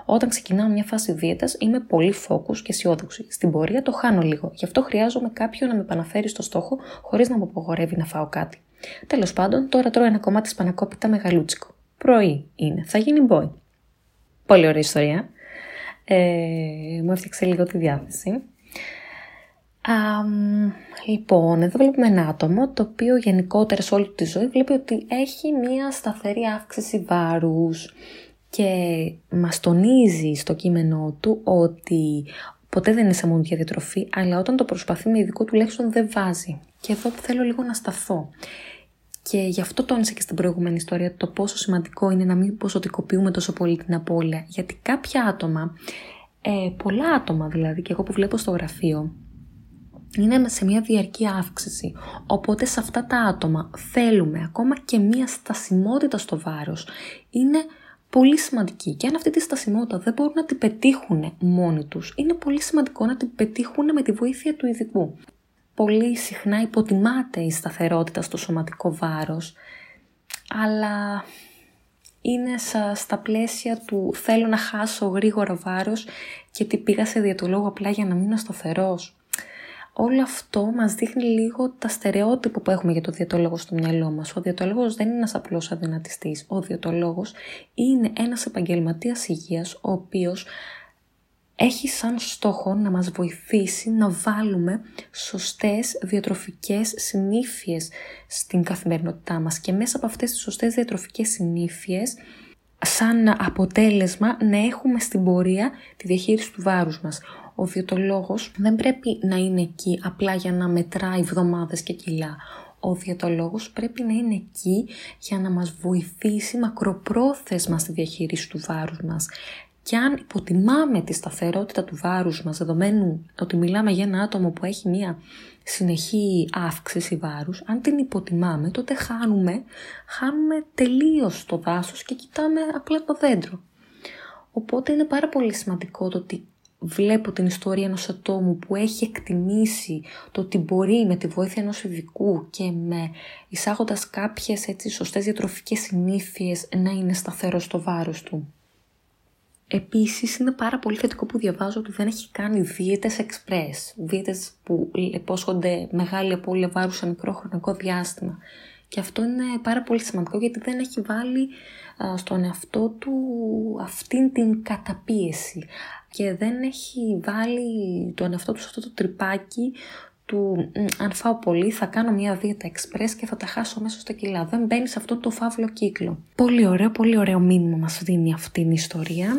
Όταν ξεκινάω μια φάση δίαιτας, είμαι πολύ focus και αισιόδοξη. Στην πορεία το χάνω λίγο, γι' αυτό χρειάζομαι κάποιον να με επαναφέρει στο στόχο, χωρίς να μου απογορεύει να φάω κάτι. Τέλος πάντων, τώρα τρώω ένα κομμάτι σπανακόπιτα μεγαλούτσικο. Πρωί είναι, θα γίνει boy. Πολύ ωραία ιστορία. Ε, μου έφτιαξε λίγο τη διάθεση. Um, λοιπόν, εδώ βλέπουμε ένα άτομο το οποίο γενικότερα σε όλη τη ζωή βλέπει ότι έχει μία σταθερή αύξηση βάρους και μας τονίζει στο κείμενό του ότι ποτέ δεν είναι σε μόνο διατροφή, αλλά όταν το προσπαθεί με ειδικό τουλάχιστον δεν βάζει. Και εδώ θέλω λίγο να σταθώ. Και γι' αυτό τόνισα και στην προηγούμενη ιστορία το πόσο σημαντικό είναι να μην ποσοτικοποιούμε τόσο πολύ την απώλεια. Γιατί κάποια άτομα, ε, πολλά άτομα δηλαδή, και εγώ που βλέπω στο γραφείο, είναι σε μια διαρκή αύξηση, οπότε σε αυτά τα άτομα θέλουμε ακόμα και μια στασιμότητα στο βάρος. Είναι πολύ σημαντική και αν αυτή τη στασιμότητα δεν μπορούν να την πετύχουν μόνοι τους, είναι πολύ σημαντικό να την πετύχουν με τη βοήθεια του ειδικού. Πολύ συχνά υποτιμάται η σταθερότητα στο σωματικό βάρος, αλλά είναι στα πλαίσια του θέλω να χάσω γρήγορα βάρος και τι πήγα σε διαιτολόγο απλά για να μείνω σταθερός. Όλο αυτό μας δείχνει λίγο τα στερεότυπα που έχουμε για το διαιτολόγο στο μυαλό μας. Ο διαιτολόγος δεν είναι ένας απλός αδυνατιστής. Ο διαιτολόγος είναι ένας επαγγελματίας υγείας, ο οποίος έχει σαν στόχο να μας βοηθήσει να βάλουμε σωστές διατροφικές συνήθειες στην καθημερινότητά μας και μέσα από αυτές τις σωστές διατροφικές συνήθειες, σαν αποτέλεσμα να έχουμε στην πορεία τη διαχείριση του βάρους μας. Ο διαιτολόγος δεν πρέπει να είναι εκεί απλά για να μετράει εβδομάδες και κιλά. Ο διαιτολόγος πρέπει να είναι εκεί για να μας βοηθήσει μακροπρόθεσμα στη διαχείριση του βάρους μας. Και αν υποτιμάμε τη σταθερότητα του βάρους μας, δεδομένου ότι μιλάμε για ένα άτομο που έχει μια συνεχή αύξηση βάρους, αν την υποτιμάμε, τότε χάνουμε, χάνουμε τελείως το δάσος και κοιτάμε απλά το δέντρο. Οπότε είναι πάρα πολύ σημαντικό το ότι βλέπω την ιστορία ενός ατόμου που έχει εκτιμήσει το ότι μπορεί με τη βοήθεια ενός ειδικού και με εισάγοντας κάποιες έτσι, σωστές διατροφικές συνήθειες να είναι σταθερό στο βάρος του. Επίσης είναι πάρα πολύ θετικό που διαβάζω ότι δεν έχει κάνει δίαιτες express, δίαιτες που υπόσχονται μεγάλη απώλεια βάρους σε μικρό χρονικό διάστημα. Και αυτό είναι πάρα πολύ σημαντικό γιατί δεν έχει βάλει στον εαυτό του αυτήν την καταπίεση και δεν έχει βάλει τον εαυτό του σε αυτό το τρυπάκι του αν φάω πολύ θα κάνω μια δίαιτα εξπρές και θα τα χάσω μέσα στα κιλά. Δεν μπαίνει σε αυτό το φαύλο κύκλο. Πολύ ωραίο, πολύ ωραίο μήνυμα μας δίνει αυτή η ιστορία.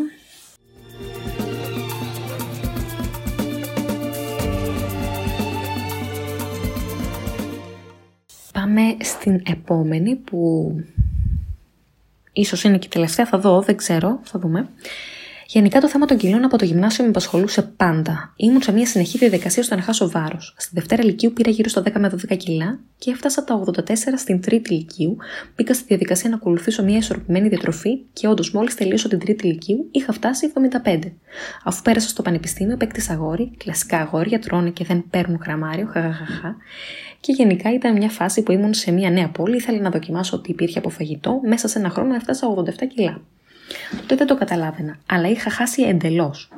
Πάμε στην επόμενη που ίσως είναι και η τελευταία, θα δω, δεν ξέρω, θα δούμε. Γενικά το θέμα των κιλών από το γυμνάσιο με απασχολούσε πάντα. Ήμουν σε μια συνεχή διαδικασία στο να χάσω βάρος. Στη Δευτέρα Λυκείου πήρα γύρω στα δέκα με δώδεκα κιλά και έφτασα τα ογδόντα τέσσερα στην Τρίτη Λυκείου. Μπήκα στη διαδικασία να ακολουθήσω μια ισορροπημένη διατροφή και όντως μόλις τελείωσα την Τρίτη Λυκείου είχα φτάσει εβδομήντα πέντε. Αφού πέρασα στο πανεπιστήμιο, παίκτησα αγόρι, κλασικά αγόρια, τρώνε και δεν παίρνουν γραμμάριο, χαχαχαχα. Και γενικά ήταν μια φάση που ήμουν σε μια νέα πόλη, ήθελα να δοκιμάσω ότι υπήρχε από φαγητό, μέσα σε ένα χρόνο έφτασα ογδόντα επτά κιλά. Τότε δεν το καταλάβαινα, αλλά είχα χάσει εντελώς.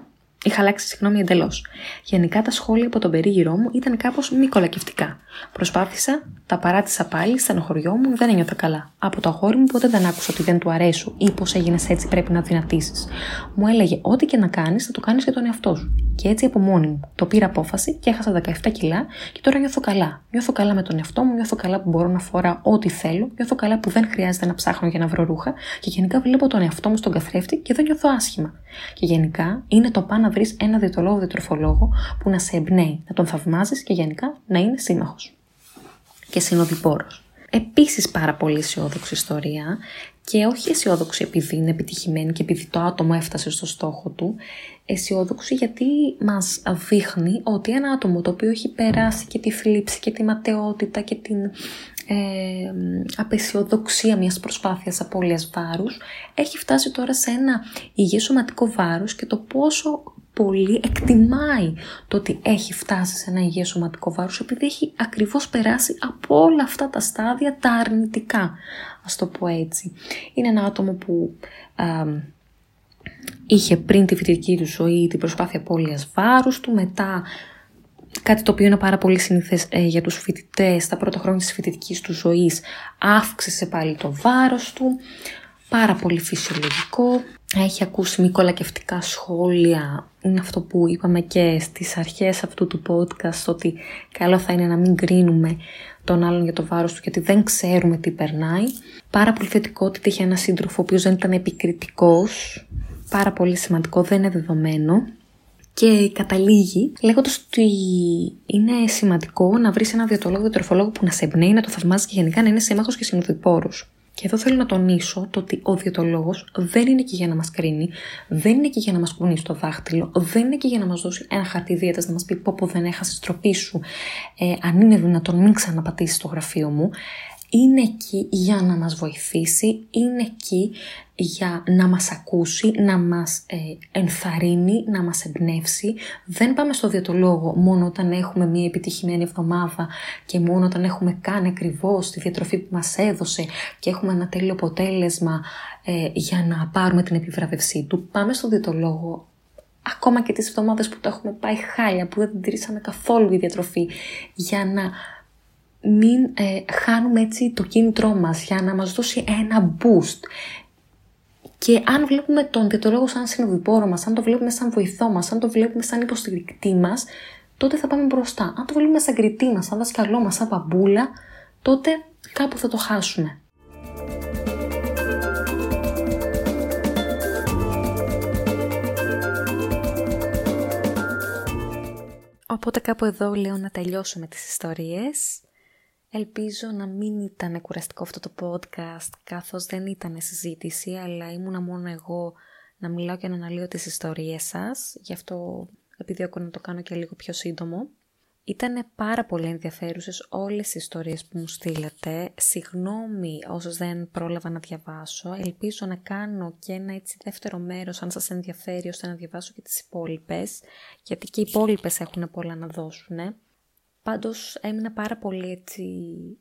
Είχα αλλάξει, συγγνώμη, εντελώς. Γενικά τα σχόλια από τον περίγυρό μου ήταν κάπως μη κολακευτικά. Προσπάθησα, τα παράτησα πάλι, στενοχωριόμουν, δεν ένιωθα καλά. Από το αγόρι μου ποτέ δεν άκουσα ότι δεν του αρέσω ή πως έγινες έτσι πρέπει να δυνατήσεις. Μου έλεγε ό,τι και να κάνεις θα το κάνεις για τον εαυτό σου. Και έτσι από μόνη μου. Το πήρα απόφαση και έχασα δεκαεπτά κιλά και τώρα νιώθω καλά. Νιώθω καλά με τον εαυτό μου, νιώθω καλά που μπορώ να φοράω ό,τι θέλω, νιώθω καλά που δεν χρειάζεται να ψάχνω για να βρω ρούχα και γενικά βλέπω τον εαυτό μου στον καθρέφτη και δεν νιώθω άσχημα. Και γενικά είναι το πάνω βρεις ένα διαιτολόγο διατροφολόγο που να σε εμπνέει, να τον θαυμάζεις και γενικά να είναι σύμμαχος και συνοδοιπόρος. Επίσης πάρα πολύ αισιόδοξη ιστορία και όχι αισιόδοξη επειδή είναι επιτυχημένη και επειδή το άτομο έφτασε στο στόχο του, αισιόδοξη γιατί μας δείχνει ότι ένα άτομο το οποίο έχει περάσει και τη θλίψη και τη ματαιότητα και την ε, απαισιοδοξία μιας προσπάθειας απώλειας βάρους, έχει φτάσει τώρα σε ένα υγιή σωματικό βάρος και το πόσο πολύ εκτιμάει το ότι έχει φτάσει σε ένα υγιές σωματικό βάρος επειδή έχει ακριβώς περάσει από όλα αυτά τα στάδια τα αρνητικά, ας το πω έτσι. Είναι ένα άτομο που α, είχε πριν τη φοιτητική του ζωή την προσπάθεια απώλειας βάρους του, μετά κάτι το οποίο είναι πάρα πολύ συνήθες ε, για τους φοιτητές, τα πρώτα χρόνια της φοιτητικής του ζωής αύξησε πάλι το βάρος του. πάρα πολύ φυσιολογικό. Έχει ακούσει μη κολακευτικά σχόλια. Είναι αυτό που είπαμε και στις αρχές αυτού του podcast, ότι καλό θα είναι να μην κρίνουμε τον άλλον για το βάρος του, γιατί δεν ξέρουμε τι περνάει. Πάρα πολύ θετικό ότι είχε ένα σύντροφο ο οποίος δεν ήταν επικριτικός. Πάρα πολύ σημαντικό, δεν είναι δεδομένο. Και καταλήγει λέγοντας ότι είναι σημαντικό να βρεις ένα διαιτολόγο, διατροφολόγο που να σε εμπνέει, να το θαυμάζει και γενικά να είναι σύμμαχος και συνοδοιπόρος. Και εδώ θέλω να τονίσω το ότι ο διαιτολόγος δεν είναι εκεί για να μας κρίνει, δεν είναι εκεί για να μας κουνήσει το δάχτυλο, δεν είναι εκεί για να μας δώσει ένα χαρτί δίαιτας να μας πει πω πω δεν έχασες τροπή σου, ε, αν είναι δυνατόν μην ξαναπατήσεις το γραφείο μου. Είναι εκεί για να μας βοηθήσει, είναι εκεί για να μας ακούσει, να μας ε, ενθαρρύνει, να μας εμπνεύσει. Δεν πάμε στο διαιτολόγο μόνο όταν έχουμε μια επιτυχημένη εβδομάδα και μόνο όταν έχουμε κάνει ακριβώς τη διατροφή που μας έδωσε και έχουμε ένα τέλειο αποτέλεσμα ε, για να πάρουμε την επιβραβευσή του. Πάμε στο διαιτολόγο ακόμα και τις εβδομάδες που το έχουμε πάει χάλια, που δεν την τηρήσαμε καθόλου η διατροφή, για να μην ε, χάνουμε έτσι το κίνητρό μας, για να μας δώσει ένα boost. Και αν βλέπουμε τον διαιτολόγο σαν συνοδοιπόρο μας, αν το βλέπουμε σαν βοηθό μας, αν το βλέπουμε σαν υποστηρικτή μας, τότε θα πάμε μπροστά. Αν το βλέπουμε σαν κριτή μας, σαν δασκαλό μας, σαν μπαμπούλα, τότε κάπου θα το χάσουμε. Οπότε κάπου εδώ λέω να τελειώσω με τις ιστορίες. Ελπίζω να μην ήταν κουραστικό αυτό το podcast, καθώς δεν ήταν συζήτηση, αλλά ήμουνα μόνο εγώ να μιλάω και να αναλύω τις ιστορίες σας. Γι' αυτό επιδιώκω να το κάνω και λίγο πιο σύντομο. Ήτανε πάρα πολύ ενδιαφέρουσες όλες οι ιστορίες που μου στείλατε. Συγγνώμη όσες δεν πρόλαβα να διαβάσω. Ελπίζω να κάνω και ένα έτσι δεύτερο μέρος, αν σας ενδιαφέρει, ώστε να διαβάσω και τις υπόλοιπες, γιατί και οι υπόλοιπες έχουν πολλά να δώσουν. Ε. Πάντως έμεινα πάρα πολύ έτσι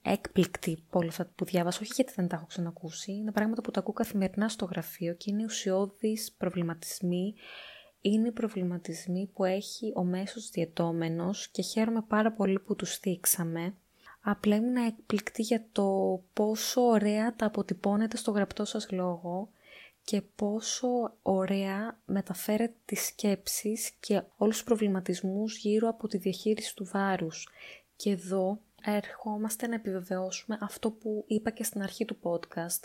έκπληκτη από όλα αυτά που διάβασα, όχι γιατί δεν τα έχω ξανακούσει. Είναι πράγματα που τα ακούω καθημερινά στο γραφείο και είναι ουσιώδεις προβληματισμοί. Είναι οι προβληματισμοί που έχει ο μέσος διαιτώμενος και χαίρομαι πάρα πολύ που τους θίξαμε. Απλά ήμουν εκπληκτή για το πόσο ωραία τα αποτυπώνετε στο γραπτό σας λόγο και πόσο ωραία μεταφέρετε τις σκέψεις και όλους τους προβληματισμούς γύρω από τη διαχείριση του βάρους. Και εδώ ερχόμαστε να επιβεβαιώσουμε αυτό που είπα και στην αρχή του podcast,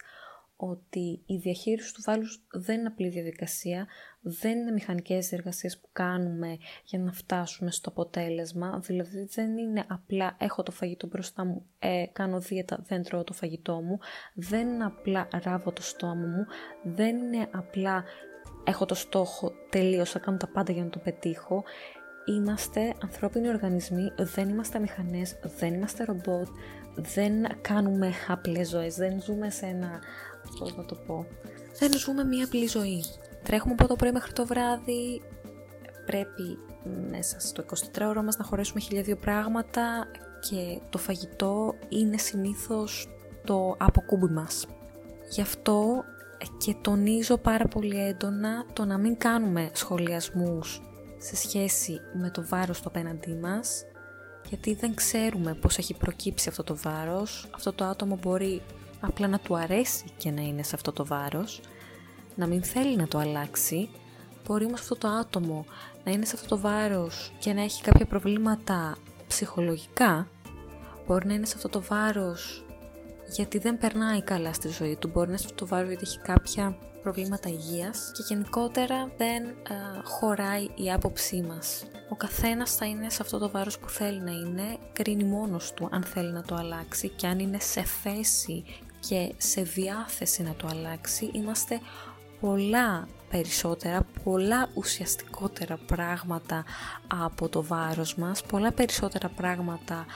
ότι η διαχείριση του βάρους δεν είναι απλή διαδικασία, δεν είναι μηχανικές εργασίες που κάνουμε για να φτάσουμε στο αποτέλεσμα, δηλαδή δεν είναι απλά έχω το φαγητό μπροστά μου, ε, κάνω δίαιτα, δεν τρώω το φαγητό μου, δεν είναι απλά ράβω το στόμα μου, δεν είναι απλά έχω το στόχο, τελείως, θα κάνω τα πάντα για να το πετύχω. Είμαστε ανθρώπινοι οργανισμοί, δεν είμαστε μηχανές, δεν είμαστε ρομπότ, δεν κάνουμε απλές ζωές, δεν ζούμε σε ένα... πώς να το πω... Δεν ζούμε μία απλή ζωή. Τρέχουμε από το πρωί μέχρι το βράδυ, πρέπει μέσα στο εικοσιτετράωρο μας να χωρέσουμε χιλιάδιο πράγματα και το φαγητό είναι συνήθως το αποκούμπι μας. Γι' αυτό και τονίζω πάρα πολύ έντονα το να μην κάνουμε σχολιασμούς σε σχέση με το βάρος το απέναντί μας, γιατί δεν ξέρουμε πώς έχει προκύψει αυτό το βάρος. Αυτό το άτομο μπορεί απλά να του αρέσει και να είναι σε αυτό το βάρος, να μην θέλει να το αλλάξει. Μπορεί όμως αυτό το άτομο να είναι σε αυτό το βάρος και να έχει κάποια προβλήματα ψυχολογικά. Μπορεί να είναι σε αυτό το βάρος γιατί δεν περνάει καλά στη ζωή του, μπορεί να είναι σε αυτό το βάρος γιατί έχει κάποια προβλήματα υγείας και γενικότερα δεν α, χωράει η άποψή μας. Ο καθένας θα είναι σε αυτό το βάρος που θέλει να είναι, κρίνει μόνος του αν θέλει να το αλλάξει και αν είναι σε θέση και σε διάθεση να το αλλάξει. Είμαστε πολλά περισσότερα, πολλά ουσιαστικότερα πράγματα από το βάρος μας, πολλά περισσότερα πράγματα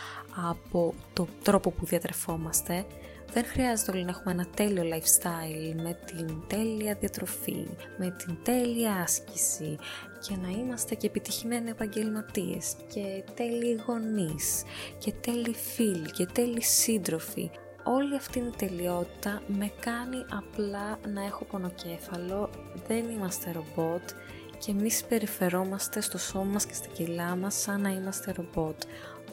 από το τρόπο που διατρεφόμαστε. Δεν χρειάζεται όλοι να έχουμε ένα τέλειο lifestyle, με την τέλεια διατροφή, με την τέλεια άσκηση και να είμαστε και επιτυχημένοι επαγγελματίες και τέλειοι γονείς και τέλειοι φίλοι και τέλειοι σύντροφοι. Όλη αυτή η τελειότητα με κάνει απλά να έχω πονοκέφαλο, δεν είμαστε ρομπότ και εμείς συμπεριφερόμαστε στο σώμα μας και στα κιλά μας σαν να είμαστε ρομπότ.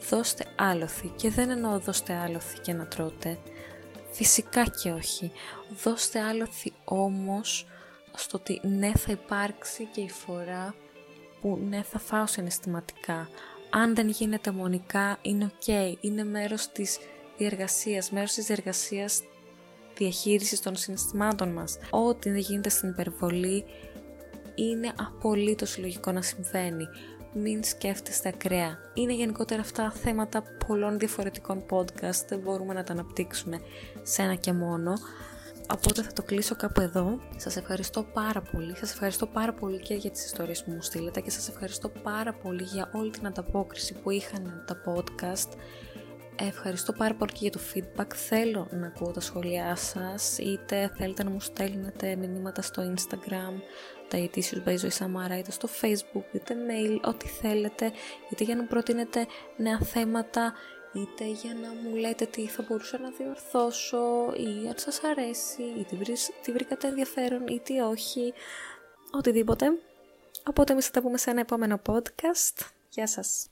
Δώστε άλοθη, και δεν εννοώ δώστε άλοθη και να τρώτε. Φυσικά και όχι. Δώστε άλλοθι όμως στο ότι ναι, θα υπάρξει και η φορά που ναι, θα φάω συναισθηματικά. Αν δεν γίνεται μονικά, είναι ok. Είναι μέρος της διεργασίας, μέρος της διεργασίας διαχείρισης των συναισθημάτων μας. Ό,τι δεν γίνεται στην υπερβολή, είναι απολύτως λογικό να συμβαίνει. Μην σκέφτεστε ακραία. Είναι γενικότερα αυτά θέματα πολλών διαφορετικών podcast. Δεν μπορούμε να τα αναπτύξουμε σε ένα και μόνο. Οπότε θα το κλείσω κάπου εδώ. Σας ευχαριστώ πάρα πολύ. Σας ευχαριστώ πάρα πολύ και για τις ιστορίες που μου στείλετε και σας ευχαριστώ πάρα πολύ για όλη την ανταπόκριση που είχαν τα podcast. Ευχαριστώ πάρα πολύ και για το feedback. Θέλω να ακούω τα σχόλιά σας. Είτε θέλετε να μου στέλνετε μηνύματα στο Instagram, τα dietitiousbyzoisamara, είτε στο Facebook, είτε mail, ό,τι θέλετε, είτε για να μου προτείνετε νέα θέματα, είτε για να μου λέτε τι θα μπορούσα να διορθώσω, ή αν σας αρέσει, ή τι, βρί, τι βρήκατε ενδιαφέρον, ή τι όχι, οτιδήποτε. Οπότε εμείς θα τα πούμε σε ένα επόμενο podcast. Γεια σας!